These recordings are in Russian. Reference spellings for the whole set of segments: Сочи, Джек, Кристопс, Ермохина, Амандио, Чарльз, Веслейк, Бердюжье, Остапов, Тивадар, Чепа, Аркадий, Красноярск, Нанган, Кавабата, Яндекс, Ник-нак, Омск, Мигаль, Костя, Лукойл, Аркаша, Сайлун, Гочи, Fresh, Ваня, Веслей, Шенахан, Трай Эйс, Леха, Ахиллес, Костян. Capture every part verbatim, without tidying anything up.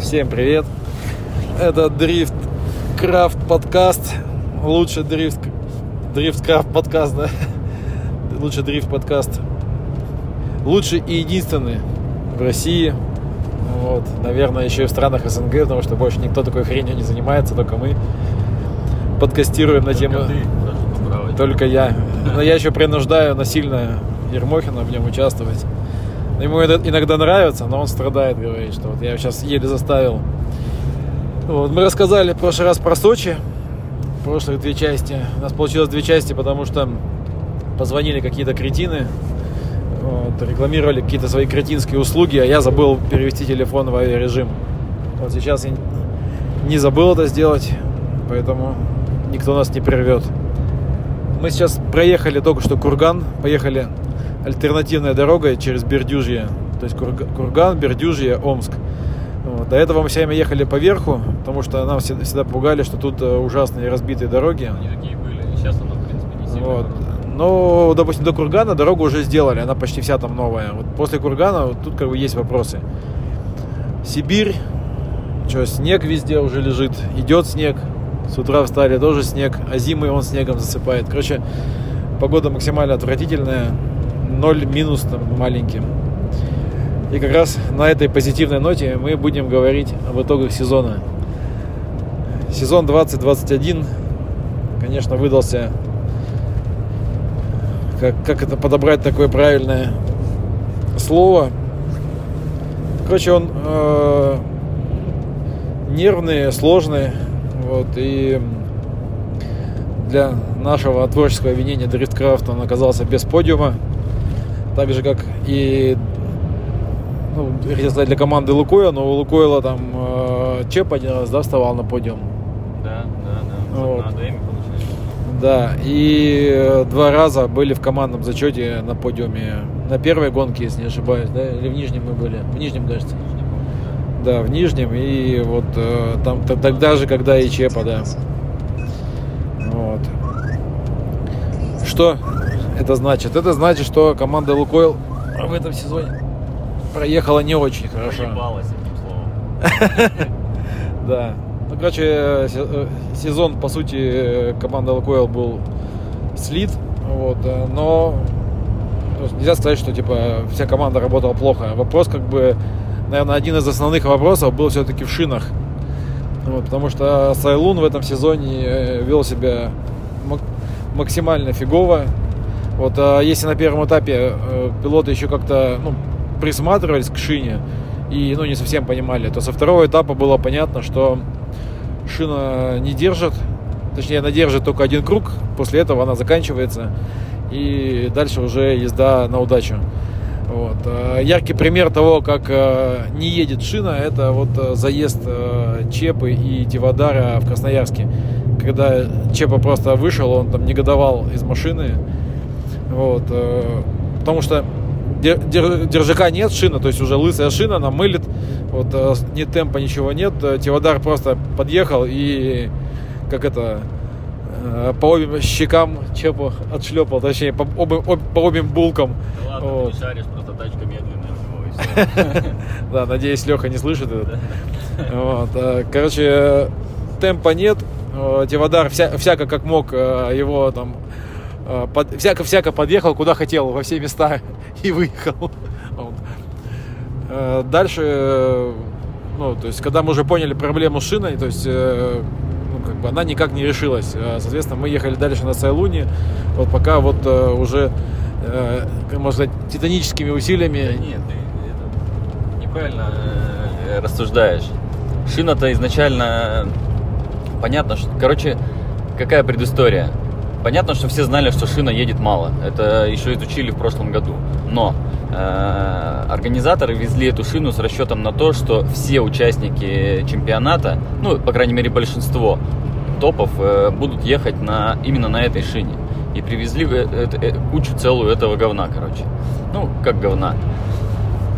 Всем привет. Это Driftcraft подкаст. Лучший дрифт... Driftcraft подкаст, да? Лучший дрифт подкаст. Лучший и единственный в России. Вот. Наверное, еще и в странах СНГ, потому что больше никто такой хренью не занимается, только мы подкастируем на тему... Ты, только я. Но я еще принуждаю насильно Ермохина в нем участвовать. Ему это иногда нравится, но он страдает, говорит, что вот я его сейчас еле заставил. Вот. Мы рассказали в прошлый раз про Сочи, в прошлых две части. У нас получилось две части, потому что позвонили какие-то кретины, вот, рекламировали какие-то свои кретинские услуги, а я забыл перевести телефон в авиарежим. Вот сейчас я не забыл это сделать, поэтому никто нас не прервет. Мы сейчас проехали только что Курган, поехали... Альтернативная дорога через Бердюжье. То есть Курган, Бердюжье, Омск. До этого мы все время ехали по верху, потому что нам всегда пугали, что тут ужасные разбитые дороги. Они такие были, сейчас она, в принципе, не сильно. Вот. Но, допустим, до Кургана дорогу уже сделали, она почти вся там новая. Вот после Кургана вот тут как бы есть вопросы. Сибирь. Что, снег везде уже лежит. Идет снег. С утра встали, тоже снег. А зимой он снегом засыпает. Короче, погода максимально отвратительная. Ноль минус там маленьким. И как раз на этой позитивной ноте мы будем говорить об итогах сезона. Сезон двадцать двадцать один, конечно, выдался... Как, как это подобрать такое правильное слово? Короче, он э, нервный, сложный. Вот, и для нашего творческого винения Driftcraft он оказался без подиума. Так же, как и ну, для команды Лукойла, но у Лукойла там э, Чепа один раз, да, вставал на подиум. Да, да, да. Вот. На АДМ, получается. Да, и э, два раза были в командном зачете на подиуме. На первой гонке, если не ошибаюсь, да, или в Нижнем мы были. В Нижнем, кажется. В Нижнем, да. Да, в Нижнем, и вот э, там тогда же, когда и Чепа, да. Вот. Что? Это значит, это значит, что команда Лукойл в этом сезоне проехала не очень хорошо. Проебалась, этим словом. Да. Ну, короче, сезон, по сути, команда Лукойл был слит. Вот, но нельзя сказать, что типа вся команда работала плохо. Вопрос, как бы, наверное, один из основных вопросов был все-таки в шинах. Вот, потому что Сайлун в этом сезоне вел себя максимально фигово. Вот, а если на первом этапе э, пилоты еще как-то ну, присматривались к шине и ну, не совсем понимали, то со второго этапа было понятно, что шина не держит, точнее она держит только один круг, после этого она заканчивается и дальше уже езда на удачу. Вот. А яркий пример того, как э, не едет шина, это вот заезд э, Чепы и Тивадара в Красноярске. Когда Чепа просто вышел, он там негодовал из машины. Вот, э, потому что дер, держака нет, шина, то есть уже лысая шина, она мылит, вот, э, ни темпа, ничего нет. Тивадар просто подъехал и как это э, по обеим щекам Чепу отшлепал, точнее, по, об, об, по обеим булкам. Да ладно, вот. Ты не шаришь, просто тачка медленная. Да, надеюсь, Леха не слышит это. Короче, темпа нет, Тивадар всяко как мог его там... Под, всяко-всяко подъехал, куда хотел, во все места, и выехал. Вот. Дальше, ну, то есть, когда мы уже поняли проблему с шиной, то есть, ну, как бы она никак не решилась. Соответственно, мы ехали дальше на Сайлуне, вот пока вот уже, можно сказать, титаническими усилиями... Да нет, ты неправильно рассуждаешь. Шина-то изначально... Понятно, что... Короче, какая предыстория? Понятно, что все знали, что шина едет мало. Это еще изучили в прошлом году. Но э, организаторы везли эту шину с расчетом на то, что все участники чемпионата, ну, по крайней мере, большинство топов, э, будут ехать на, именно на этой шине. И привезли э, э, кучу целую этого говна, короче. Ну, как говна.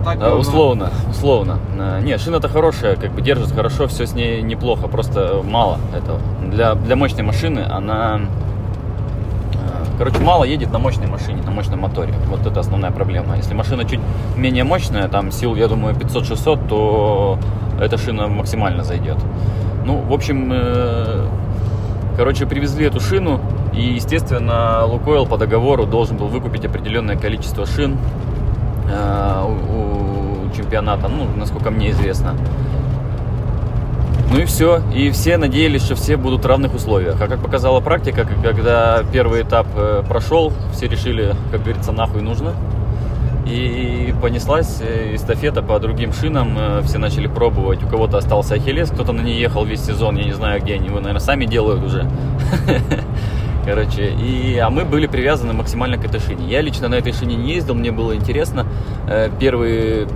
Так, а, условно, условно. А, не, шина-то хорошая, как бы держит хорошо, все с ней неплохо. Просто мало этого. Для, для мощной машины она... Короче, мало едет на мощной машине, на мощном моторе. Вот это основная проблема. Если машина чуть менее мощная, там сил, я думаю, пятьсот-шестьсот, то эта шина максимально зайдет. Ну, в общем, короче, привезли эту шину, и, естественно, Лукойл по договору должен был выкупить определенное количество шин у чемпионата, ну, насколько мне известно. Ну и все. И все надеялись, что все будут в равных условиях. А как показала практика, когда первый этап прошел, все решили, как говорится, нахуй нужно. И понеслась эстафета по другим шинам. Все начали пробовать. У кого-то остался Ахиллес, кто-то на ней ехал весь сезон. Я не знаю, где они его, наверное, сами делают уже. Короче, и, а мы были привязаны максимально к этой шине. Я лично на этой шине не ездил, мне было интересно. Первый,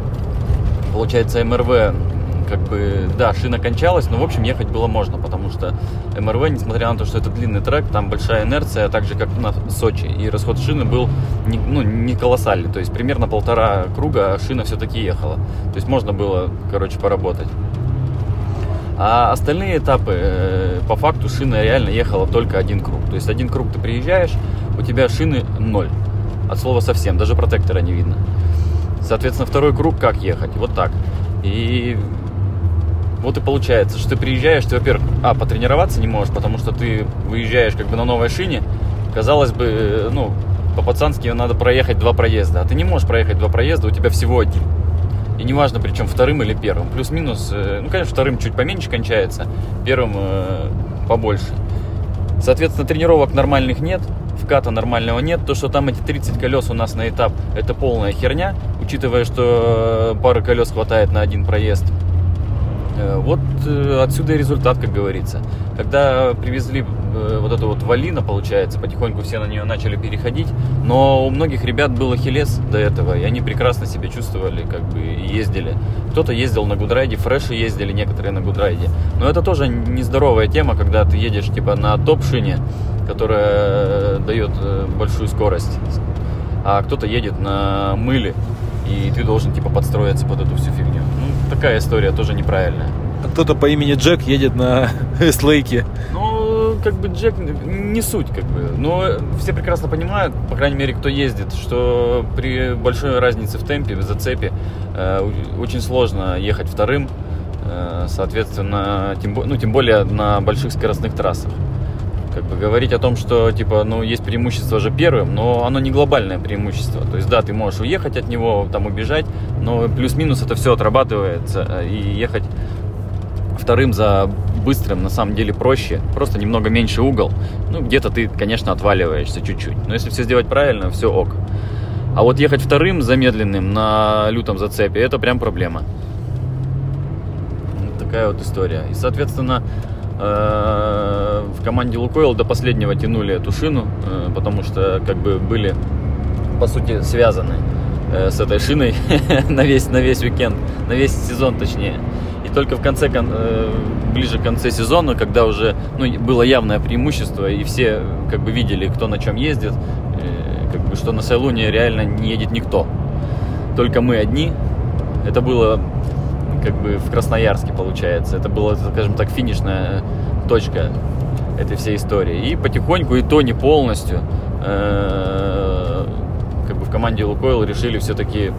получается, МРВ... Как бы, да, шина кончалась, но, в общем, ехать было можно, потому что МРВ, несмотря на то, что это длинный трек, там большая инерция, так же, как на Сочи, и расход шины был не, ну, не колоссальный, то есть примерно полтора круга шина все-таки ехала, то есть можно было, короче, поработать. А остальные этапы, по факту, шина реально ехала только один круг, то есть один круг ты приезжаешь, у тебя шины ноль, от слова совсем, даже протектора не видно. Соответственно, второй круг как ехать? Вот так. И... Вот и получается, что ты приезжаешь, ты, во-первых, а, потренироваться не можешь, потому что ты выезжаешь как бы на новой шине. Казалось бы, ну, по-пацански надо проехать два проезда, а ты не можешь проехать два проезда, у тебя всего один. И неважно, причем вторым или первым, плюс-минус, ну, конечно, вторым чуть поменьше кончается, первым э, побольше. Соответственно, тренировок нормальных нет, вката нормального нет. То, что там эти тридцать колес у нас на этап, это полная херня, учитывая, что пары колес хватает на один проезд. Вот отсюда и результат, как говорится. Когда привезли вот эту вот Валина, получается, потихоньку все на нее начали переходить. Но у многих ребят был Ахиллес до этого, и они прекрасно себя чувствовали, как бы, и ездили. Кто-то ездил на Гудрайде, Фрэши ездили некоторые на Гудрайде. Но это тоже нездоровая тема, когда ты едешь типа на топ-шине, которая дает большую скорость, а кто-то едет на мыле, и ты должен типа подстроиться под эту всю фигню. Такая история тоже неправильная. А кто-то по имени Джек едет на Веслейке. Ну, как бы Джек, не суть, как бы. Но все прекрасно понимают, по крайней мере, кто ездит, что при большой разнице в темпе, в зацепе, э, очень сложно ехать вторым, э, соответственно, тем, ну, тем более на больших скоростных трассах. Как бы говорить о том, что типа, ну, есть преимущество же первым, но оно не глобальное преимущество. То есть, да, ты можешь уехать от него, там убежать, но плюс-минус это все отрабатывается. И ехать вторым за быстрым на самом деле проще. Просто немного меньше угол. Ну, где-то ты, конечно, отваливаешься чуть-чуть. Но если все сделать правильно, все ок. А вот ехать вторым замедленным на лютом зацепе, это прям проблема. Вот такая вот история. И, соответственно... В команде Лукойл до последнего тянули эту шину, потому что как бы были, по сути, связаны с этой шиной на весь, на весь уикенд, на весь сезон точнее. И только в конце, ближе к конце сезона, когда уже, ну, было явное преимущество, и все как бы видели, кто на чем ездит, как бы, что на Сайлуне реально не едет никто. Только мы одни. Это было... как бы в Красноярске, получается. Это была, скажем так, финишная точка этой всей истории. И потихоньку, и то не полностью, как бы в команде Лукойл решили все-таки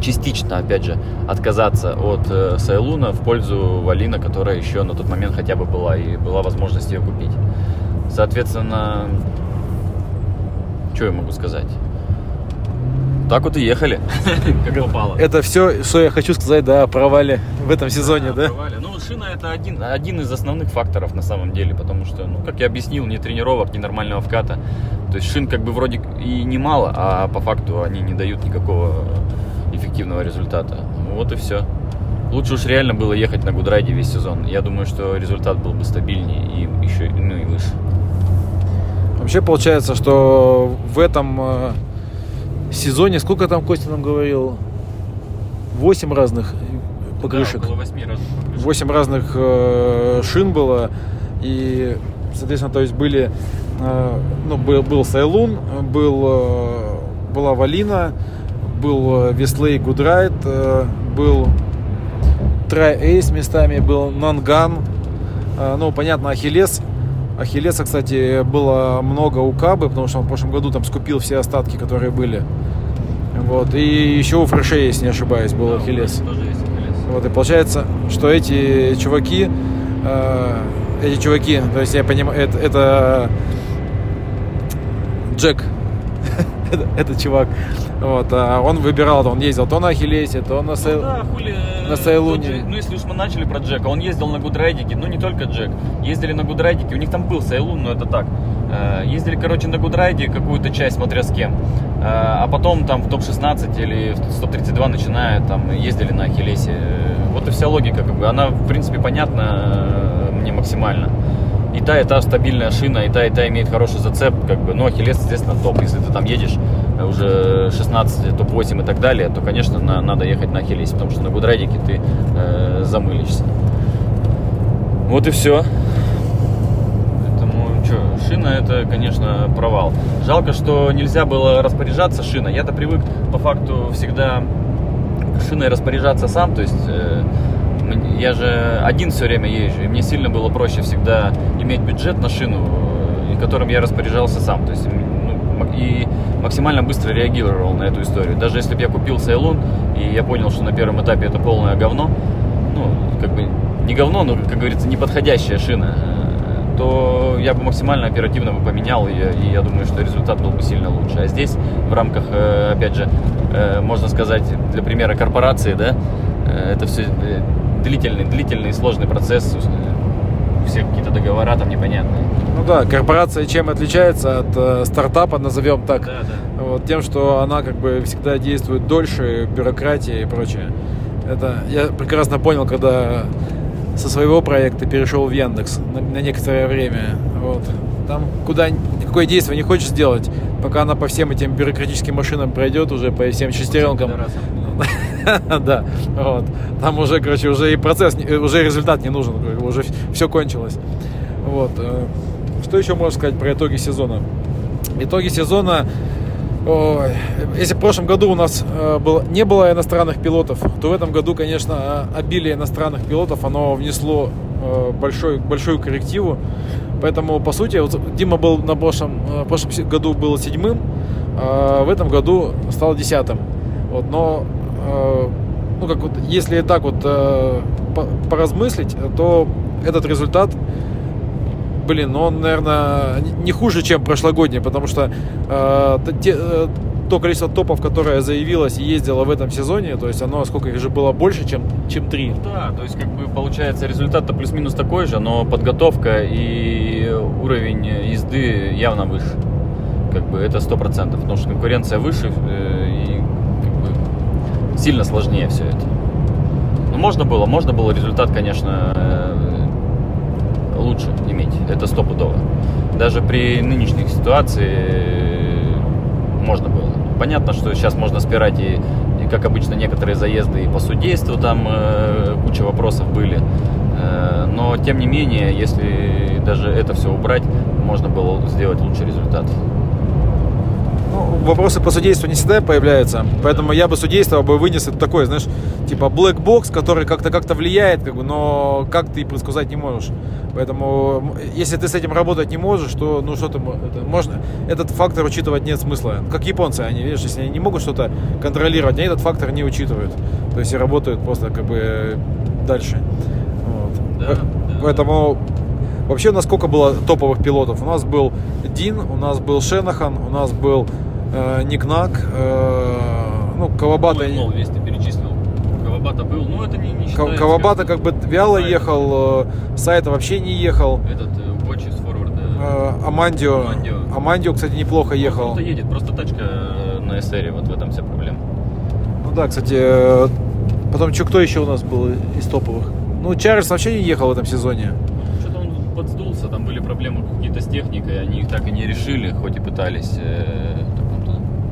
частично, опять же, отказаться от Сайлуна в пользу Валина, которая еще на тот момент хотя бы была, и была возможность ее купить. Соответственно, что я могу сказать? Так вот и ехали, как попало. Это все, что я хочу сказать, да, о провале в этом сезоне, да? да? Провале. Ну, шина – это один, один из основных факторов на самом деле, потому что, ну, как я объяснил, ни тренировок, ни нормального вката. То есть шин как бы вроде и немало, а по факту они не дают никакого эффективного результата. Вот и все. Лучше уж реально было ехать на Гудрайде весь сезон. Я думаю, что результат был бы стабильнее и еще, ну, и выше. Вообще получается, что в этом... В сезоне сколько там Костя нам говорил? Восемь разных покрышек. Да, было восемь разных покрышек. Восемь разных э, шин было. И, соответственно, то есть были... Э, ну, был, был Сайлун, был, э, была Валина, был Веслей Гудрайт, э, был Трай Эйс местами, был Нанган. Э, ну, понятно, Ахиллес. Ахиллеса, кстати, было много у Кабы, потому что он в прошлом году там скупил все остатки, которые были. Вот. И еще у Fresh, если не ошибаюсь, был, да, Ахиллес. У нас тоже есть Ахиллес. Вот, и получается, что эти чуваки, э, эти чуваки, то есть я понимаю, это, это Джек, это, это чувак, вот, а он выбирал, он ездил то на Ахиллесе, то на, Сай... ну, да, хули... на Сайлуне. Ну, если уж мы начали про Джека, он ездил на Гудрайдике, ну, не только Джек, ездили на Гудрайдике, у них там был Сайлун, но это так. Ездили, короче, на Гудрайде какую-то часть, смотря с кем. А потом там в топ шестнадцать или в сто тридцать два начиная, там, ездили на Ахиллесе. Вот и вся логика, как бы, она, в принципе, понятна мне максимально. И та, и та стабильная шина, и та, и та имеет хороший зацеп, как бы. Ну, Ахиллес, естественно, топ. Если ты там едешь уже шестнадцать, топ восемь и так далее, то, конечно, на, надо ехать на Ахиллесе, потому что на Гудрайдике ты э, замылишься. Вот и все. Шина — это, конечно, провал. Жалко, что нельзя было распоряжаться шиной. Я-то привык по факту всегда шиной распоряжаться сам. То есть э, я же один все время езжу, и мне сильно было проще всегда иметь бюджет на шину, которым я распоряжался сам. То есть, ну, и максимально быстро реагировал на эту историю. Даже если бы я купил Сайлун, и я понял, что на первом этапе это полное говно, ну, как бы не говно, но, как говорится, неподходящая шина, то я бы максимально оперативно бы поменял ее, и я думаю, что результат был бы сильно лучше. А здесь, в рамках, опять же, можно сказать, для примера корпорации, да, это все длительный, длительный, сложный процесс, все какие-то договора там непонятные. Ну да, корпорация чем отличается от стартапа, назовем так, да, да. Вот, тем, что она как бы всегда действует дольше, бюрократия и прочее. Это я прекрасно понял, когда со своего проекта перешел в Яндекс на, на некоторое время. Вот. Там куда никакое действие не хочешь сделать, пока она по всем этим бюрократическим машинам пройдет, уже по всем шестеренкам. Да. Вот. Там уже, короче, уже и процесс, уже результат не нужен, уже все кончилось. Вот. Что еще можно сказать про итоги сезона? Итоги сезона. Если в прошлом году у нас не было иностранных пилотов, то в этом году, конечно, обилие иностранных пилотов, оно внесло большой, большую коррективу. Поэтому, по сути, вот Дима был на прошлом, в прошлом году был седьмым, а в этом году стал десятым. Вот, но ну, как вот, если так вот поразмыслить, то этот результат... Блин, он, наверное, не хуже, чем прошлогодний, потому что э, те, э, то количество топов, которое заявилось и ездило в этом сезоне, то есть оно, сколько их же было больше, чем, чем три. Да, то есть как бы получается результат-то плюс-минус такой же, но подготовка и уровень езды явно выше. Как бы это сто процентов, потому что конкуренция выше э, и как бы сильно сложнее все это. Ну, можно было, можно было результат, конечно, э, лучше иметь, это стопудово. Даже при нынешних ситуации можно было. Понятно, что сейчас можно спирать и, и как обычно, некоторые заезды и по судейству там э, куча вопросов были. Э, но тем не менее, если даже это все убрать, можно было сделать лучший результат. Ну, вопросы по судейству не всегда появляются, поэтому я бы судейство бы вынес это такое, знаешь, типа black box, который как-то как-то влияет, как бы, но как ты предсказать не можешь. Поэтому если ты с этим работать не можешь, то ну что-то можно. Этот фактор учитывать нет смысла. Как японцы, они, видишь, если они не могут что-то контролировать, они этот фактор не учитывают, то есть и работают просто как бы дальше. Вот. Да, поэтому. Вообще, у нас сколько было топовых пилотов? У нас был Дин, у нас был Шенахан, у нас был э, Ник-нак, э, ну, Кавабата... Ну, весь ты перечислил. Кавабата был, но это не, не считается. Кавабата как бы вяло сайт. ехал, э, Сайта вообще не ехал. Этот э, Гочи с Forward. Э, Амандио. Амандио. Амандио, кстати, неплохо ехал. Кто-то едет, просто тачка на эс эр, вот в этом вся проблема. Ну да, кстати, э, потом чё, кто еще у нас был из топовых? Ну, Чарльз вообще не ехал в этом сезоне. Подсдулся, там были проблемы какие-то с техникой, они их так и не решили, хоть и пытались.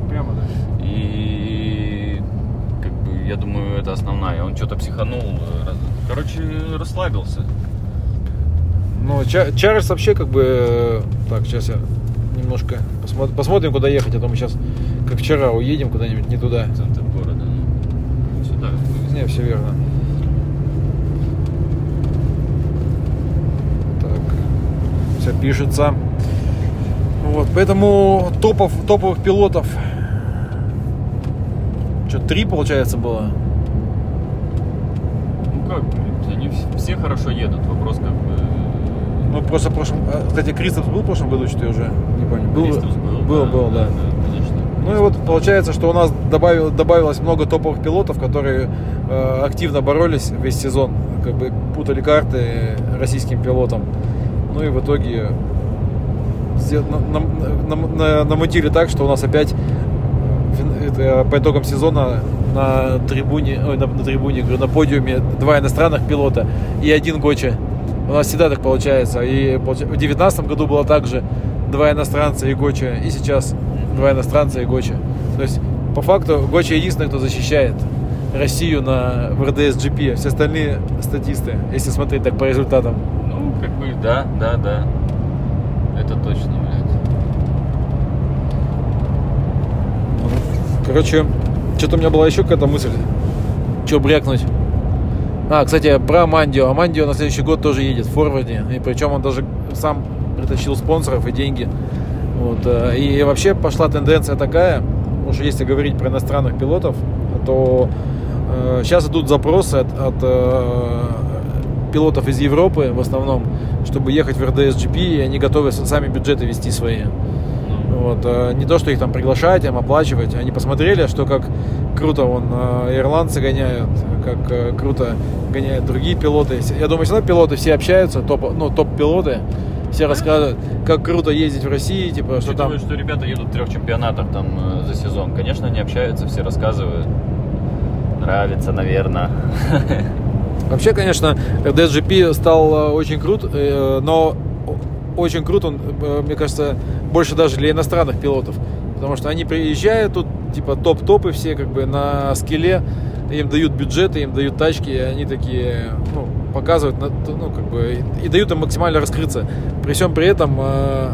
Прямо, да? И как бы, я думаю, это основная. Он что-то психанул, короче, расслабился. Ну, Чарльз вообще как бы... Так, сейчас я немножко посмотр... посмотрим, куда ехать, а то мы сейчас, как вчера, уедем куда-нибудь не туда. Центр города, ну, сюда. Не, все верно. Пишется. Вот, поэтому топов, топовых пилотов что, три, получается, было? как, они все хорошо едут, вопрос как бы... Ну, просто в прошлом... Кстати, Кристопс был в прошлом году, что-то я уже не помню. Был, Кристопс был, был, да, был, да. да. да конечно. Ну и вот получается, что у нас добавил, добавилось много топовых пилотов, которые э, активно боролись весь сезон, как бы путали карты российским пилотам. Ну и в итоге намутили так, что у нас опять по итогам сезона на трибуне, ой, на, на трибуне, на подиуме два иностранных пилота и один Гочи. У нас всегда так получается. И в девятнадцатом году было также два иностранца и Гочи, и сейчас два иностранца и Гочи. То есть по факту Гочи единственный, кто защищает Россию на эр ди эс джи пи. Все остальные статисты, если смотреть так по результатам. Ну, как бы, да, да, да. Это точно, блядь. Короче, что-то у меня была еще какая-то мысль. Че брякнуть? А, кстати, про Амандио. Амандио на следующий год тоже едет в Форварде. И причем он даже сам притащил спонсоров и деньги. Вот. И вообще пошла тенденция такая, уж если говорить про иностранных пилотов, то э, сейчас идут запросы от, от э, пилотов из Европы в основном, чтобы ехать в эр дэ эс джи пи, и они готовы сами бюджеты вести свои. Вот. Э, не то, что их там приглашать, им оплачивать. Они посмотрели, что как круто вон, э, ирландцы гоняют, как э, круто гоняют другие пилоты. Я думаю, всегда пилоты все общаются, топ, ну, топ-пилоты. Все рассказывают, как круто ездить в России, типа, что там... что ребята едут в трех чемпионатах там за сезон. Конечно, они общаются, все рассказывают. Нравится, наверное. Вообще, конечно, эр дэ эс джи пи стал очень крут, но очень крут он, мне кажется, больше даже для иностранных пилотов. Потому что они приезжают, тут типа топ-топы все как бы на скилле, им дают бюджеты, им дают тачки, и они такие, ну, показывают, ну, как бы, и, и дают им максимально раскрыться. При всем при этом, э,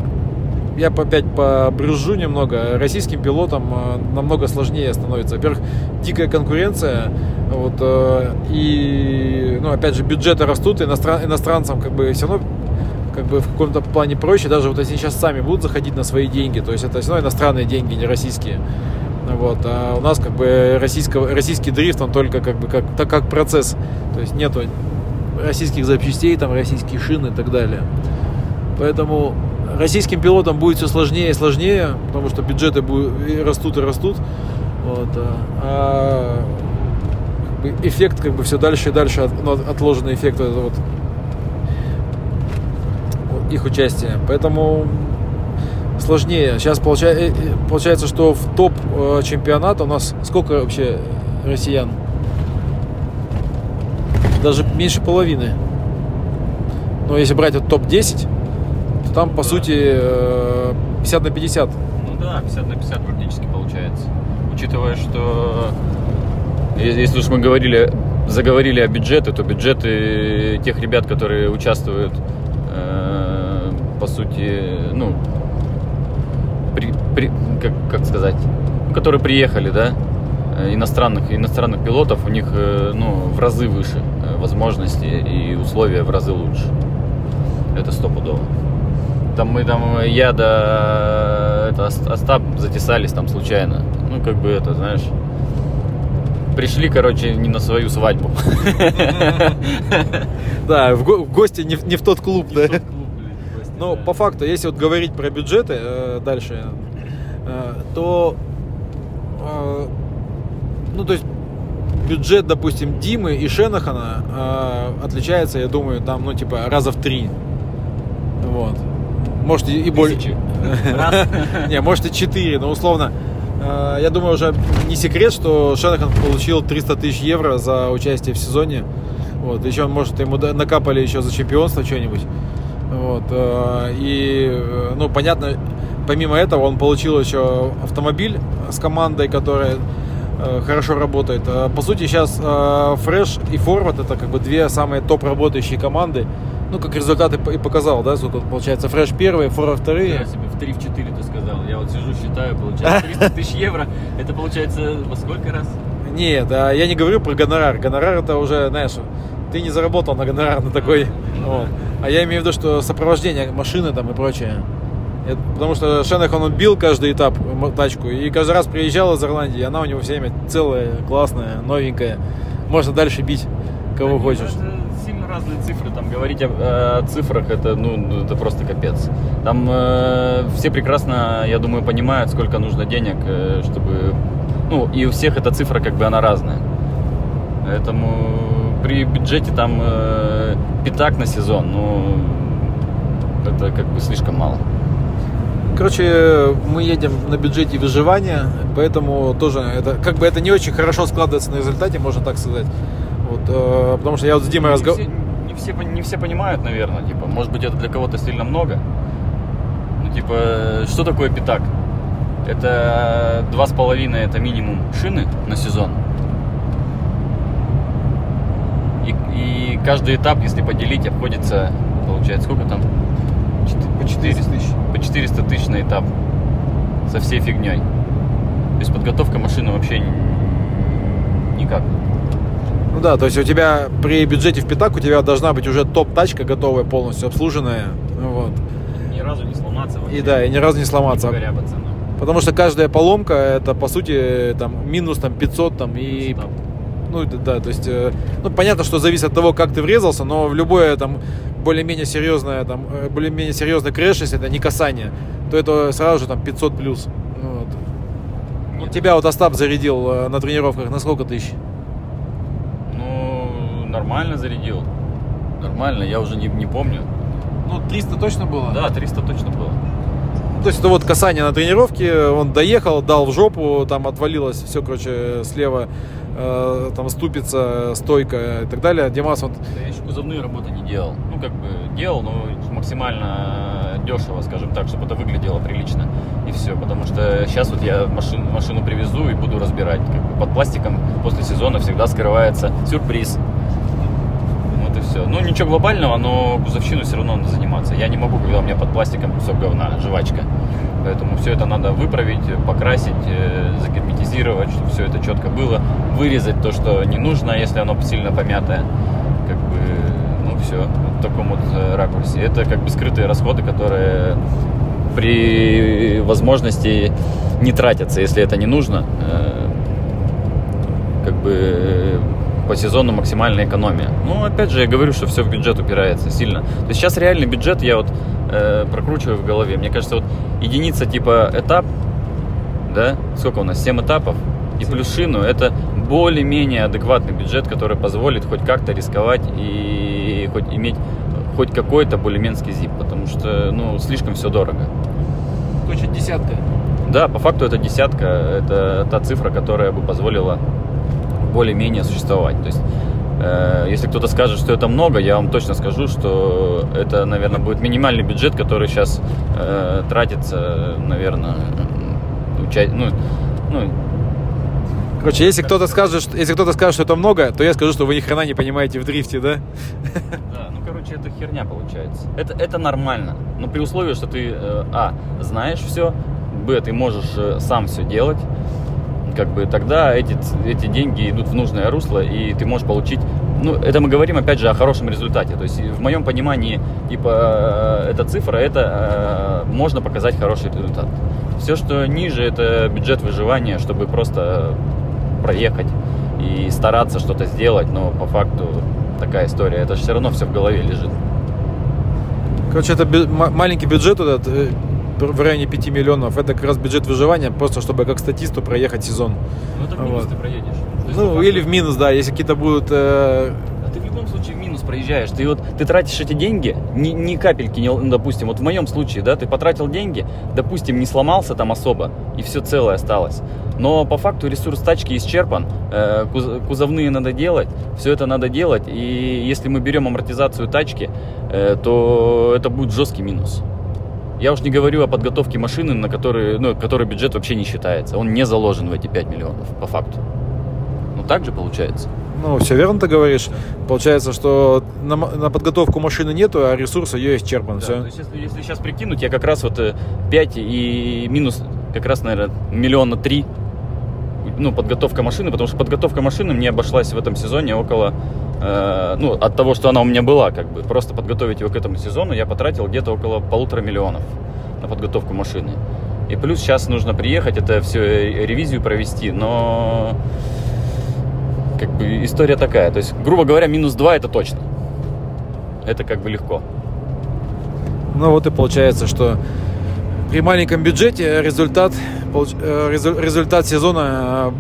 я опять побрюзжу немного, российским пилотам э, намного сложнее становится. Во-первых, дикая конкуренция, вот, э, и, ну, опять же, бюджеты растут, иностран, иностранцам, как бы, все равно, как бы, в каком-то плане проще, даже вот если сейчас сами будут заходить на свои деньги, то есть это все равно иностранные деньги, не российские. Вот. А у нас как бы российского, российский дрифт, он только как бы как, так как процесс. То есть нету российских запчастей, там, российские шины и так далее. Поэтому российским пилотам будет все сложнее и сложнее, потому что бюджеты будут, и растут и растут. Вот. А как бы эффект как бы все дальше и дальше, от, ну, отложенный эффект это вот, их участия. Поэтому... сложнее. Сейчас получается, получается, что в топ чемпионата у нас сколько вообще россиян? Даже меньше половины. Но если брать вот топ десять, то там, по да. сути, пятьдесят на пятьдесят. Ну да, пятьдесят на пятьдесят практически получается. Учитывая, что... Если уж мы говорили, заговорили о бюджете, то бюджеты тех ребят, которые участвуют, по сути, ну... При, при, как, как сказать, которые приехали, да, иностранных, иностранных пилотов, у них, ну, в разы выше возможности и условия в разы лучше. Это стопудово. Там мы, там, я да, это, Остап затесались там случайно. Ну, как бы это, знаешь, пришли, короче, не на свою свадьбу. Да, в гости не в тот клуб, да. Но по факту, если вот говорить про бюджеты э, дальше, э, то, э, ну, то есть бюджет, допустим, Димы и Шенахана э, отличается, я думаю, там, ну, типа, раза в три. Вот. Может, и, и больше. Не, может, и четыре, но условно. Я думаю, уже не секрет, что Шенахан получил триста тысяч евро за участие в сезоне. Вот. Еще, может, ему накапали еще за чемпионство что-нибудь. Вот, и, ну, понятно, помимо этого он получил еще автомобиль с командой, которая хорошо работает. По сути, сейчас Fresh и Forward — это как бы две самые топ-работающие команды. Ну, как результаты и показал, да, сколько получается. Fresh первые, Forward вторые. Я себе в три в четыре ты сказал. Я вот сижу, считаю, получается триста тысяч евро. Это получается во сколько раз? Нет, я не говорю про гонорар. Гонорар — это уже, знаешь, ты не заработал на гонорар на такой... Вот. А я имею в виду, что сопровождение машины там и прочее. Это, потому что Шенахан, он бил каждый этап тачку. И каждый раз приезжал из Ирландии. Она у него все время целая, классная, новенькая. Можно дальше бить. кого да, хочешь. Нет, сильно разные цифры. Там говорить о, о цифрах, это, ну, это просто капец. Там э, все прекрасно, я думаю, понимают, сколько нужно денег, э, чтобы... Ну, и у всех эта цифра, как бы, она разная. Поэтому при бюджете там э, пятак на сезон, ну, это как бы слишком мало. Короче, мы едем на бюджете выживания, поэтому тоже это, как бы это не очень хорошо складывается на результате, можно так сказать. Вот, э, потому что я вот с Димой разговаривал. Не все, не все понимают, наверное, типа, может быть, это для кого-то сильно много. Ну, типа, что такое пятак? Это два с половиной, это минимум шины на сезон. И, и каждый этап, если поделить, обходится, получается, сколько там? По четыреста тысяч. По четыреста тысяч на этап. Со всей фигней. То есть подготовка машины вообще никак. Ну да, то есть у тебя при бюджете в пятак у тебя должна быть уже топ-тачка готовая, полностью обслуженная. Вот. Ни разу не сломаться вообще. И да, и ни разу не сломаться. Потому что каждая поломка, это по сути там, минус там, пятьсот там, и... Минус, ну, да, то есть, ну, понятно, что зависит от того, как ты врезался, но в любое там более-менее серьезное, там, более-менее серьезный крэш, если это не касание, то это сразу же там пятьсот плюс. Вот. Нет, тебя вот Остап зарядил на тренировках на сколько тысяч? Ну, нормально зарядил. Нормально, я уже не, не помню. Ну, триста точно было? Да, триста точно было. То есть это вот касание на тренировке, он доехал, дал в жопу, там отвалилось все, короче, слева, э, там ступица, стойка и так далее. Димас он... Да, я еще кузовные работы не делал. Ну, как бы делал, но максимально дешево, скажем так, чтобы это выглядело прилично. И все, потому что сейчас вот я машин, машину привезу и буду разбирать. Как бы под пластиком после сезона всегда скрывается сюрприз. Вот и все. Ну, ничего глобального, но кузовщину все равно надо заниматься. Я не могу, когда у меня под пластиком кусок говна, жвачка. Поэтому все это надо выправить, покрасить, загерметизировать, чтобы все это четко было. Вырезать то, что не нужно, если оно сильно помятое. Как бы, ну, все. В таком вот ракурсе. Это как бы скрытые расходы, которые при возможности не тратятся, если это не нужно. Как бы... По сезону максимальная экономия. Ну, опять же, я говорю, что все в бюджет упирается сильно. То есть сейчас реальный бюджет я вот э, прокручиваю в голове. Мне кажется, вот единица типа этап, да, сколько у нас, семь этапов, и плюс шину, это более-менее адекватный бюджет, который позволит хоть как-то рисковать и хоть иметь хоть какой-то более-менский зип, потому что, ну, слишком все дорого. Точно десятка. Да, по факту это десятка, это та цифра, которая бы позволила более-менее существовать. То есть, э, если кто-то скажет, что это много, я вам точно скажу, что это, наверное, будет минимальный бюджет, который сейчас э, тратится, наверное, уча... ну, ну... Короче, если кто-то скажет, что, если кто-то скажет, что это много, то я скажу, что вы ни хрена не понимаете в дрифте, да? Да, ну, короче, это херня получается. Это, это нормально, но при условии, что ты, э, а, знаешь все, б, ты можешь э, сам все делать, как бы тогда эти, эти деньги идут в нужное русло, и ты можешь получить... Ну, это мы говорим, опять же, о хорошем результате. То есть, в моем понимании, типа, эта цифра, это можно показать хороший результат. Все, что ниже, это бюджет выживания, чтобы просто проехать и стараться что-то сделать, но по факту такая история. Это же все равно все в голове лежит. Короче, это бю- м- маленький бюджет этот... в районе пяти миллионов, это как раз бюджет выживания, просто чтобы как статисту проехать сезон. Ну, это в минус вот. Ты проедешь. Ну, факт... или в минус, да, если какие-то будут... Э... А ты в любом случае в минус проезжаешь. Ты вот, ты тратишь эти деньги, ни, ни капельки, не, ну, допустим, вот в моем случае, да, ты потратил деньги, допустим, не сломался там особо, и все целое осталось. Но по факту ресурс тачки исчерпан, э, кузовные надо делать, все это надо делать, и если мы берем амортизацию тачки, э, то это будет жесткий минус. Я уж не говорю о подготовке машины, на которой, ну, который бюджет вообще не считается. Он не заложен в эти пять миллионов, по факту. Ну, так же получается. Ну, все верно ты говоришь. Получается, что на, на подготовку машины нету, а ресурс ее исчерпан. Да, все. То есть, если, если сейчас прикинуть, я как раз вот пять и минус как раз, наверное, миллиона три. Ну, подготовка машины, потому что подготовка машины мне обошлась в этом сезоне около... Э, ну, от того, что она у меня была, как бы, просто подготовить его к этому сезону, я потратил где-то около полутора миллионов на подготовку машины. И плюс сейчас нужно приехать, это все, ревизию провести, но как бы история такая. То есть, грубо говоря, минус два это точно. Это как бы легко. Ну вот и получается, что при маленьком бюджете результат, результат сезона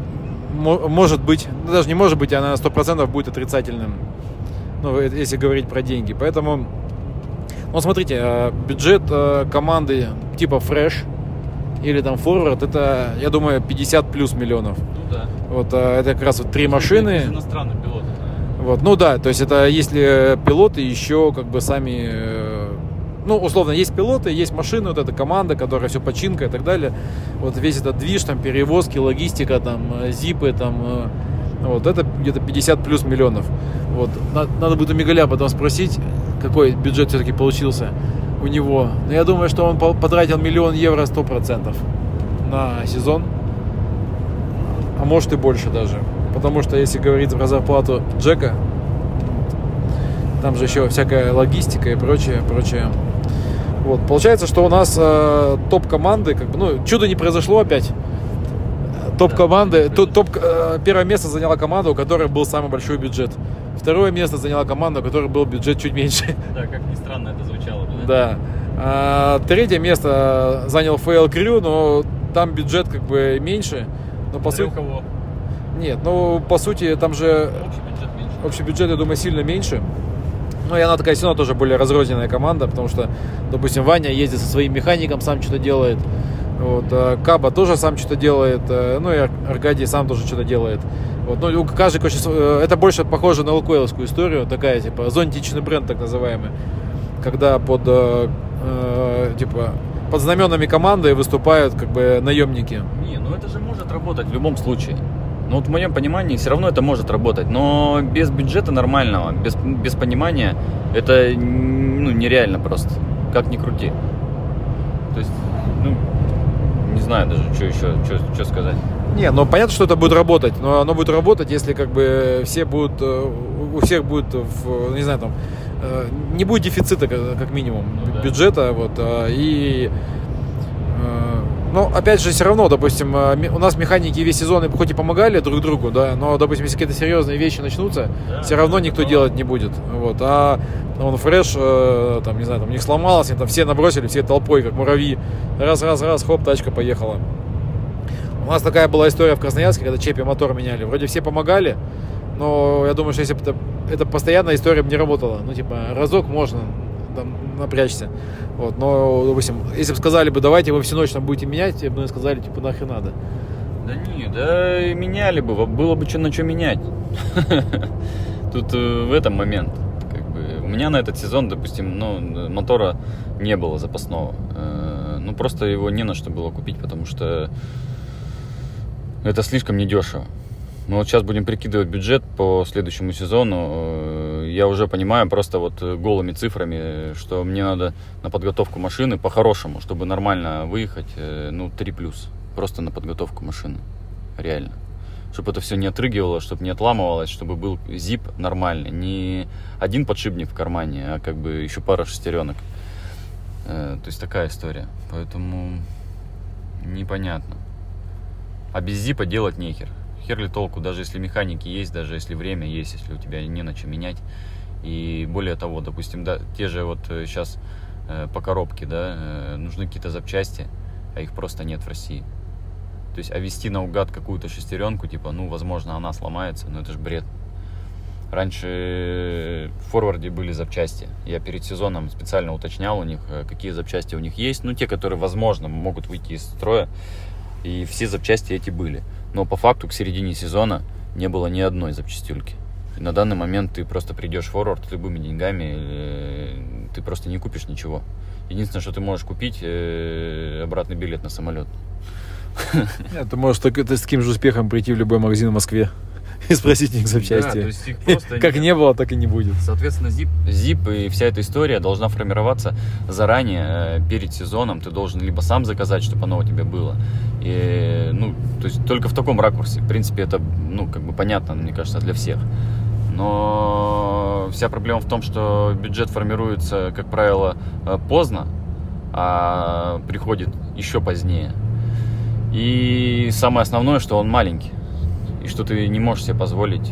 может быть, ну, даже не может быть, а на сто процентов будет отрицательным. Ну, если говорить про деньги. Поэтому, ну, смотрите, бюджет команды типа Fresh или там Forward, это, я думаю, пятьдесят плюс миллионов. Ну да. Вот, это как раз вот три машины. Иностранные пилоты. Вот, ну да, то есть это если пилоты еще как бы сами... Ну, условно, есть пилоты, есть машины, вот эта команда, которая все починка и так далее. Вот весь этот движ, там, перевозки, логистика, там, зипы, там... Вот, это где-то пятьдесят плюс миллионов. Вот, надо, надо будет у Мигаля потом спросить, какой бюджет все-таки получился у него. Но я думаю, что он потратил миллион евро сто процентов на сезон. А может и больше даже. Потому что, если говорить про зарплату Джека, там же еще всякая логистика и прочее, прочее. Вот, получается, что у нас э, топ-команды, как бы, ну, чудо не произошло опять. Топ-команды, тут топ, э, первое место заняла команда, у которой был самый большой бюджет. Второе место заняла команда, у которой был бюджет чуть меньше. Да, как ни странно это звучало бы, да? Да. А, третье место занял Fail Crew, но там бюджет как бы меньше. Но по сути... кого? Нет, ну, по сути, там же... Общий бюджет меньше. Общий бюджет, я думаю, сильно меньше. Но и она такая все равно тоже более разрозненная команда, потому что, допустим, Ваня ездит со своим механиком, сам что-то делает. Вот, Каба тоже сам что-то делает. Ну и Аркадий сам тоже что-то делает. Вот, ну, каждый, короче, это больше похоже на лукойловскую историю. Такая, типа, зонтичный бренд, так называемый. Когда под, э, типа, под знаменами команды выступают, как бы, наемники. Не, ну это же может работать в любом случае. Ну вот в моем понимании все равно это может работать. Но без бюджета нормального, без, без понимания, это, ну, нереально просто. Как ни крути. То есть, ну... Не знаю даже, что еще, что, что сказать. Не, ну понятно, что это будет работать, но оно будет работать, если как бы все будут, у всех будет, в, не знаю, там, не будет дефицита, как минимум, ну, бюджета, да. Вот, и, ну, опять же, все равно, допустим, у нас механики весь сезон хоть и помогали друг другу, да, но, допустим, если какие-то серьезные вещи начнутся, да, все равно никто но... делать не будет, вот, а он фреш, там, не знаю, там у них сломалось, там все набросили, все толпой, как муравьи, раз-раз-раз, хоп, тачка поехала. У нас такая была история в Красноярске, когда Чепе мотор меняли, вроде все помогали, но я думаю, что если бы это, это постоянная история бы не работала, ну, типа, разок можно, там, напрячься, вот, но, допустим, если бы сказали бы, давайте вы всю ночь там будете менять, я бы сказали, типа, нахер надо. Да не, да и меняли бы, было бы что на что менять. Тут в этом момент, как бы, у меня на этот сезон, допустим, ну, мотора не было запасного, ну, просто его не на что было купить, потому что это слишком недешево. Мы вот сейчас будем прикидывать бюджет по следующему сезону. Я уже понимаю просто вот голыми цифрами, что мне надо на подготовку машины по-хорошему, чтобы нормально выехать, ну, три плюс. Просто на подготовку машины. Реально. Чтобы это все не отрыгивало, чтобы не отламывалось, чтобы был зип нормальный. Не один подшипник в кармане, а как бы еще пара шестеренок. То есть такая история. Поэтому непонятно. А без зипа делать нехер. Хер ли толку, даже если механики есть, даже если время есть, если у тебя не на чем менять. И более того, допустим, да, те же вот сейчас э, по коробке, да, э, нужны какие-то запчасти, а их просто нет в России. То есть, а везти наугад какую-то шестеренку, типа, ну, возможно, она сломается, но это же бред. Раньше в Форварде были запчасти. Я перед сезоном специально уточнял у них, какие запчасти у них есть. Ну, те, которые, возможно, могут выйти из строя. И все запчасти эти были. Но по факту к середине сезона не было ни одной запчастюльки. И на данный момент ты просто придешь в Форвард любыми деньгами, ты просто не купишь ничего. Единственное, что ты можешь купить, обратный билет на самолет. Нет, ты можешь ты, ты с таким же успехом прийти в любой магазин в Москве и спросить у них запчасти. Да, то есть их просто как не было, так и не будет. Соответственно, зип, зип и вся эта история должна формироваться заранее, перед сезоном. Ты должен либо сам заказать, чтобы оно у тебя было. И, ну, то есть только в таком ракурсе. В принципе, это, ну, как бы понятно, мне кажется, для всех. Но вся проблема в том, что бюджет формируется, как правило, поздно, а приходит еще позднее. И самое основное, что он маленький. что ты не можешь себе позволить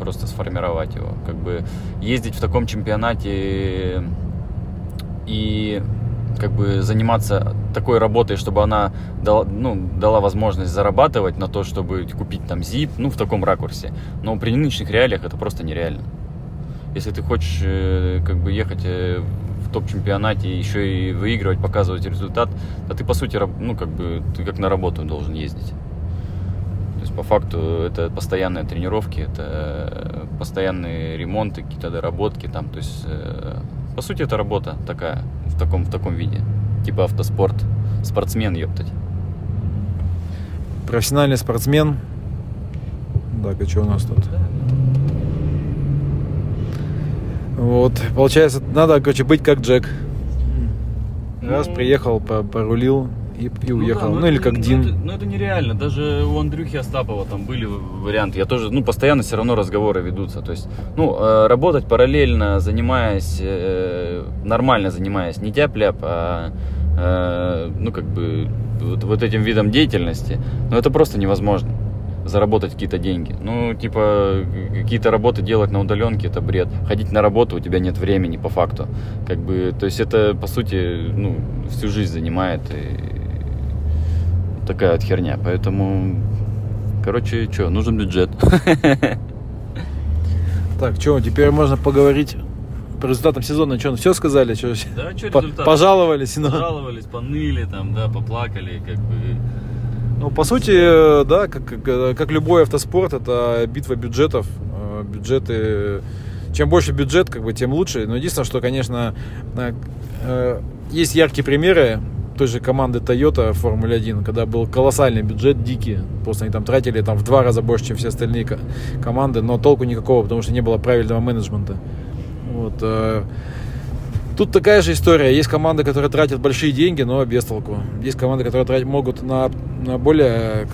просто сформировать его. Как бы ездить в таком чемпионате и как бы заниматься такой работой, чтобы она дала, ну, дала возможность зарабатывать на то, чтобы купить там зип, ну, в таком ракурсе. Но при нынешних реалиях это просто нереально. Если ты хочешь как бы ехать в топ-чемпионате и еще и выигрывать, показывать результат, то ты, по сути, ну, как бы, ты как на работу должен ездить. То есть, по факту, это постоянные тренировки, это постоянные ремонты, какие-то доработки там, то есть... По сути, это работа такая, в таком, в таком виде. Типа автоспорт. Спортсмен, ёптать. Профессиональный спортсмен. Так, а что у нас тут? Вот, получается, надо, короче, быть как Джек. Раз, ну... приехал, порулил и, и уехал. Ну, да, ну или это, как Дин. Ну это, ну это нереально. Даже у Андрюхи Остапова там были варианты. Я тоже, ну, постоянно все равно разговоры ведутся. То есть, ну, работать параллельно, занимаясь, нормально занимаясь, не тяп-ляп, а, ну, как бы, вот, вот этим видом деятельности, ну, это просто невозможно. Заработать какие-то деньги. Ну, типа, какие-то работы делать на удаленке — это бред. Ходить на работу — у тебя нет времени, по факту. Как бы, то есть, это, по сути, ну, всю жизнь занимает и... такая вот херня, поэтому, короче, что, нужен бюджет. Так, что, теперь можно поговорить по результатам сезона, что, все сказали, что, да, что по- пожаловались, но... пожаловались, поныли, там, да, поплакали, как бы. Ну, по сути, да, как, как, как любой автоспорт, это битва бюджетов, бюджеты, чем больше бюджет, как бы, тем лучше, но единственное, что, конечно, есть яркие примеры той же команды Toyota в Формуле один, когда был колоссальный бюджет, дикий. Просто они там тратили там в два раза больше, чем все остальные ко- команды, но толку никакого, потому что не было правильного менеджмента. Вот. Э- Тут такая же история. Есть команды, которые тратят большие деньги, но без толку. Есть команды, которые тратят, могут на, на более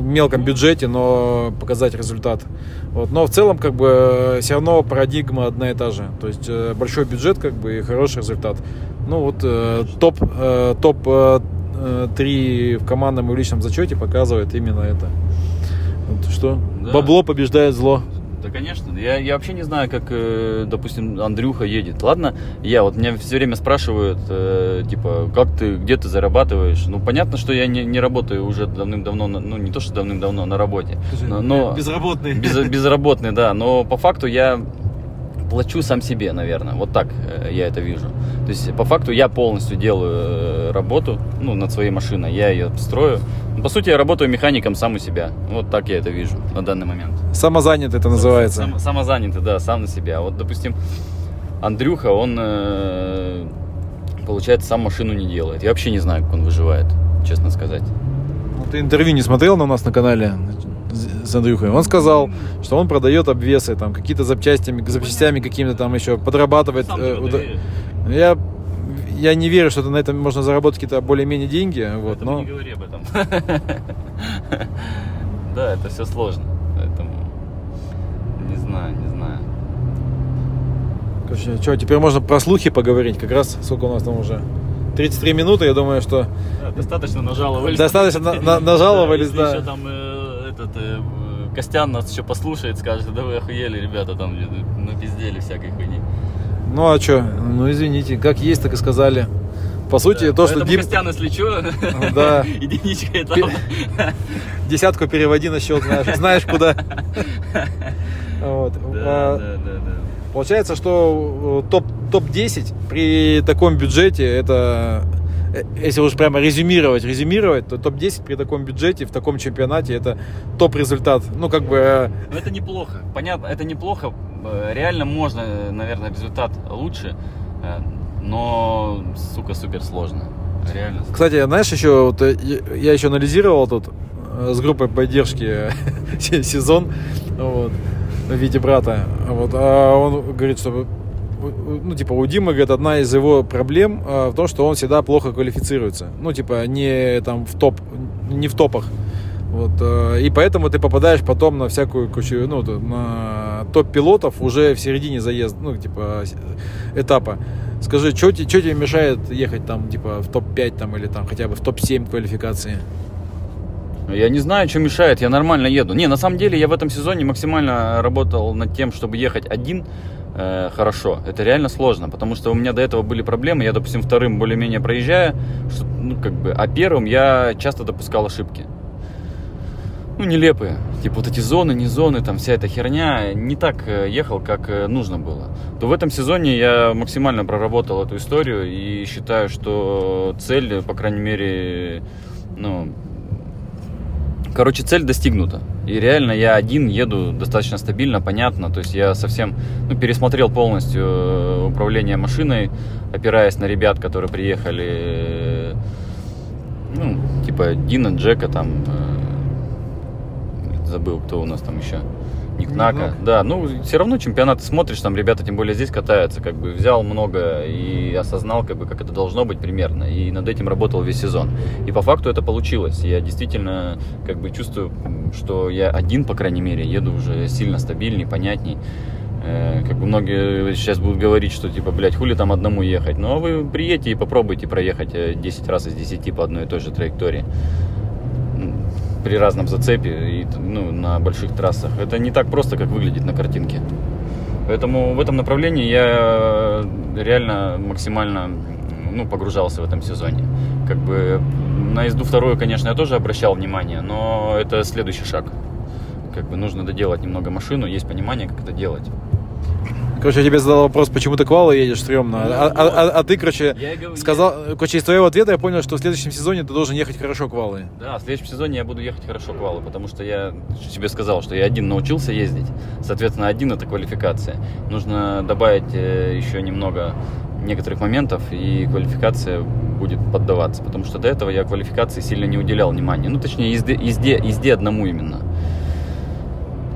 мелком бюджете, но показать результат. Вот. Но в целом, как бы, все равно парадигма одна и та же. То есть э- большой бюджет, как бы, и хороший результат. Ну вот э, топ, э, топ э, три в командном и в личном зачете показывает именно это. Вот что? Да. Бабло побеждает зло. Да, конечно. Я, я вообще не знаю, как, э, допустим, Андрюха едет. Ладно, я вот меня все время спрашивают, э, типа, как ты, где ты зарабатываешь? Ну, понятно, что я не, не работаю уже давным-давно, ну, не то, что давным-давно, на работе. Но, но, безработный. Без, безработный, да. Но по факту я... плачу сам себе, наверное. Вот так я это вижу. То есть, по факту, я полностью делаю работу, ну, над своей машиной. Я ее строю. По сути, я работаю механиком сам у себя. Вот так я это вижу на данный момент. Самозанятый это называется. Сам, самозанятый, да, сам на себя. Вот, допустим, Андрюха, он, получается, сам машину не делает. Я вообще не знаю, как он выживает, честно сказать. Ну, ты интервью не смотрел на нас на канале? С Андрюхой. Он сказал, что он продает обвесы, там, какие-то запчастями, запчастями какими-то там еще, подрабатывает. Э, я, я не верю, что на этом можно заработать какие-то более-менее деньги. Вот, но... не говори об этом. Да, это все сложно. Поэтому не знаю, не знаю. Короче, что, теперь можно про слухи поговорить. Как раз, сколько у нас там уже? тридцать три минуты, я думаю, что... Достаточно нажаловались. Достаточно нажаловались, да. Этот, Костян нас еще послушает, скажет, да вы охуели, ребята, там напиздели всякой хуйни. Ну а что? Ну извините, как есть, так и сказали. По сути, да, то, что... Дип... Костян, если что, да. Единичка этапа. Десятку переводи на счет, знаешь куда. Вот. Да, да, да, да. Получается, что топ-десять при таком бюджете, это... Если уж прямо резюмировать, резюмировать, то топ-десять при таком бюджете, в таком чемпионате, это топ-результат. Ну, как бы... Но это неплохо. Понятно, это неплохо. Реально можно, наверное, результат лучше, но, сука, супер сложно. Реально. Кстати, знаешь, еще вот, я еще анализировал тут с группой поддержки сезон вот, в виде брата. Вот, а он говорит, что... Ну, типа, у Димы, говорит, одна из его проблем э, в том, что он всегда плохо квалифицируется. Ну, типа, не там в топ, не в топах. Вот, э, и поэтому ты попадаешь потом на всякую кучу, ну, на топ-пилотов уже в середине заезда, ну, типа, этапа. Скажи, что тебе мешает ехать там, типа, в топ пять там или там хотя бы в топ семь квалификации? Я не знаю, что мешает, я нормально еду. Не, на самом деле я в этом сезоне максимально работал над тем, чтобы ехать один э, хорошо. Это реально сложно, потому что у меня до этого были проблемы. Я, допустим, вторым более-менее проезжаю, что, ну, как бы, а первым я часто допускал ошибки. Ну, нелепые. Типа вот эти зоны, не зоны, там вся эта херня. Не так ехал, как нужно было. То в этом сезоне я максимально проработал эту историю и считаю, что цель, по крайней мере, ну... Короче, цель достигнута. И реально я один еду достаточно стабильно, понятно. То есть я совсем, ну, пересмотрел полностью управление машиной, опираясь на ребят, которые приехали, ну, типа Дина, Джека, там, забыл, кто у нас там еще, Ник-нака. Да, ну, все равно чемпионаты смотришь, там ребята, тем более здесь катаются, как бы взял много и осознал, как бы, как это должно быть примерно, и над этим работал весь сезон. И по факту это получилось. Я действительно, как бы, чувствую, что я один, по крайней мере, еду уже сильно стабильней, понятней. Как бы многие сейчас будут говорить, что типа, блядь, хули там одному ехать. Ну, а вы приедете и попробуйте проехать десять раз из десяти по одной и той же траектории. При разном зацепе и, ну, на больших трассах. Это не так просто, как выглядит на картинке. Поэтому в этом направлении я реально максимально, ну, погружался в этом сезоне. Как бы на езду вторую, конечно, я тоже обращал внимание, но это следующий шаг. Как бы нужно доделать немного машину, есть понимание, как это делать. Короче, я тебе задал вопрос, почему ты к Валу едешь стрёмно. Ну, а, ну, а, а ты, короче, говорю, сказал... Я... Короче, из твоего ответа я понял, что в следующем сезоне ты должен ехать хорошо к Валу. Да, в следующем сезоне я буду ехать хорошо к Валу, потому что я тебе сказал, что я один научился ездить. Соответственно, один – это квалификация. Нужно добавить еще немного некоторых моментов, и квалификация будет поддаваться. Потому что до этого я квалификации сильно не уделял внимания. Ну, точнее, езде, езде, езде одному именно.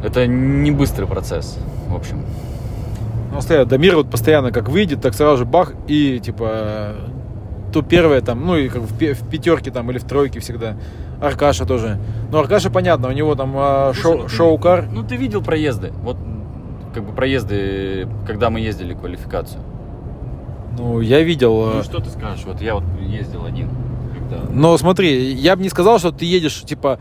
Это не быстрый процесс, в общем. Дамир вот постоянно как выйдет, так сразу же бах, и типа то первое там, ну и как в пятерке там или в тройке всегда. Аркаша тоже. Но Аркаша, понятно, у него там а, шоу, шоу-кар. Ну ты видел проезды, вот как бы проезды, когда мы ездили квалификацию. Ну я видел. Ну что ты скажешь, вот я вот ездил один. Когда... Но смотри, я бы не сказал, что ты едешь типа,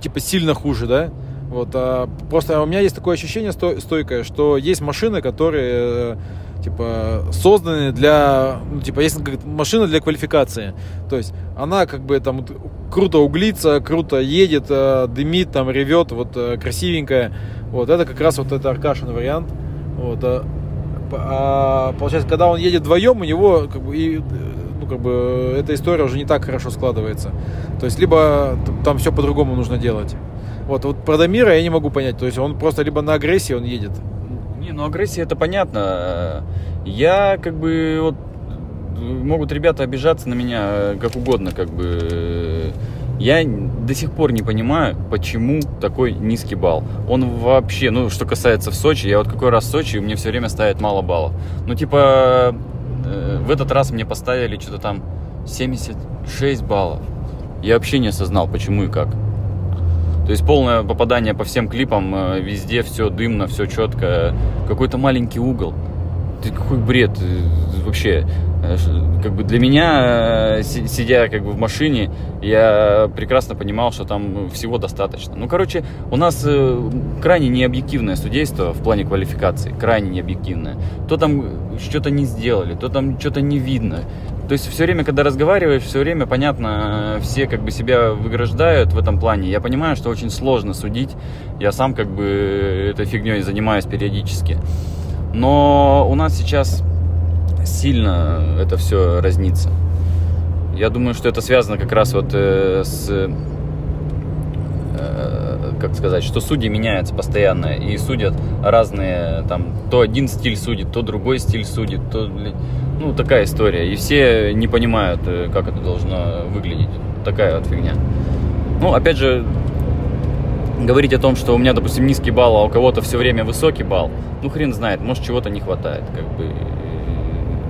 типа сильно хуже, да? Вот, а просто у меня есть такое ощущение стойкое, что есть машины, которые типа созданы для, ну, типа есть машина для квалификации, то есть она как бы там круто углится, круто едет, дымит, там ревет, вот красивенькая, вот это как раз вот это Аркашин вариант, вот, а, а, получается, когда он едет вдвоем, у него как бы и ну, как бы эта история уже не так хорошо складывается, то есть либо там все по-другому нужно делать. Вот, вот про Дамира я не могу понять. То есть он просто либо на агрессии он едет. Не, ну агрессия это понятно. Я как бы вот, могут ребята обижаться на меня как угодно, как бы. Я до сих пор не понимаю, почему такой низкий балл. Он вообще, ну что касается в Сочи, я вот какой раз в Сочи, мне все время ставят мало баллов. Ну типа в этот раз мне поставили что-то там семьдесят шесть баллов. Я вообще не осознал, почему и как. То есть полное попадание по всем клипам, везде все дымно, все четко, какой-то маленький угол. Ты какой бред вообще. Как бы для меня, сидя как бы в машине, я прекрасно понимал, что там всего достаточно. Ну, короче, у нас крайне необъективное судейство в плане квалификации, крайне необъективное. То там что-то не сделали, то там что-то не видно. То есть все время, когда разговариваешь, все время, понятно, все как бы себя выграждают в этом плане. Я понимаю, что очень сложно судить. Я сам как бы этой фигней занимаюсь периодически. Но у нас сейчас сильно это все разнится. Я думаю, что это связано как раз вот с... Как сказать, что судьи меняются постоянно и судят разные, там, то один стиль судит, то другой стиль судит, то, ну, такая история. И все не понимают, как это должно выглядеть. Такая вот фигня. Ну, опять же, говорить о том, что у меня, допустим, низкий балл, а у кого-то все время высокий балл, ну, хрен знает, может, чего-то не хватает, как бы,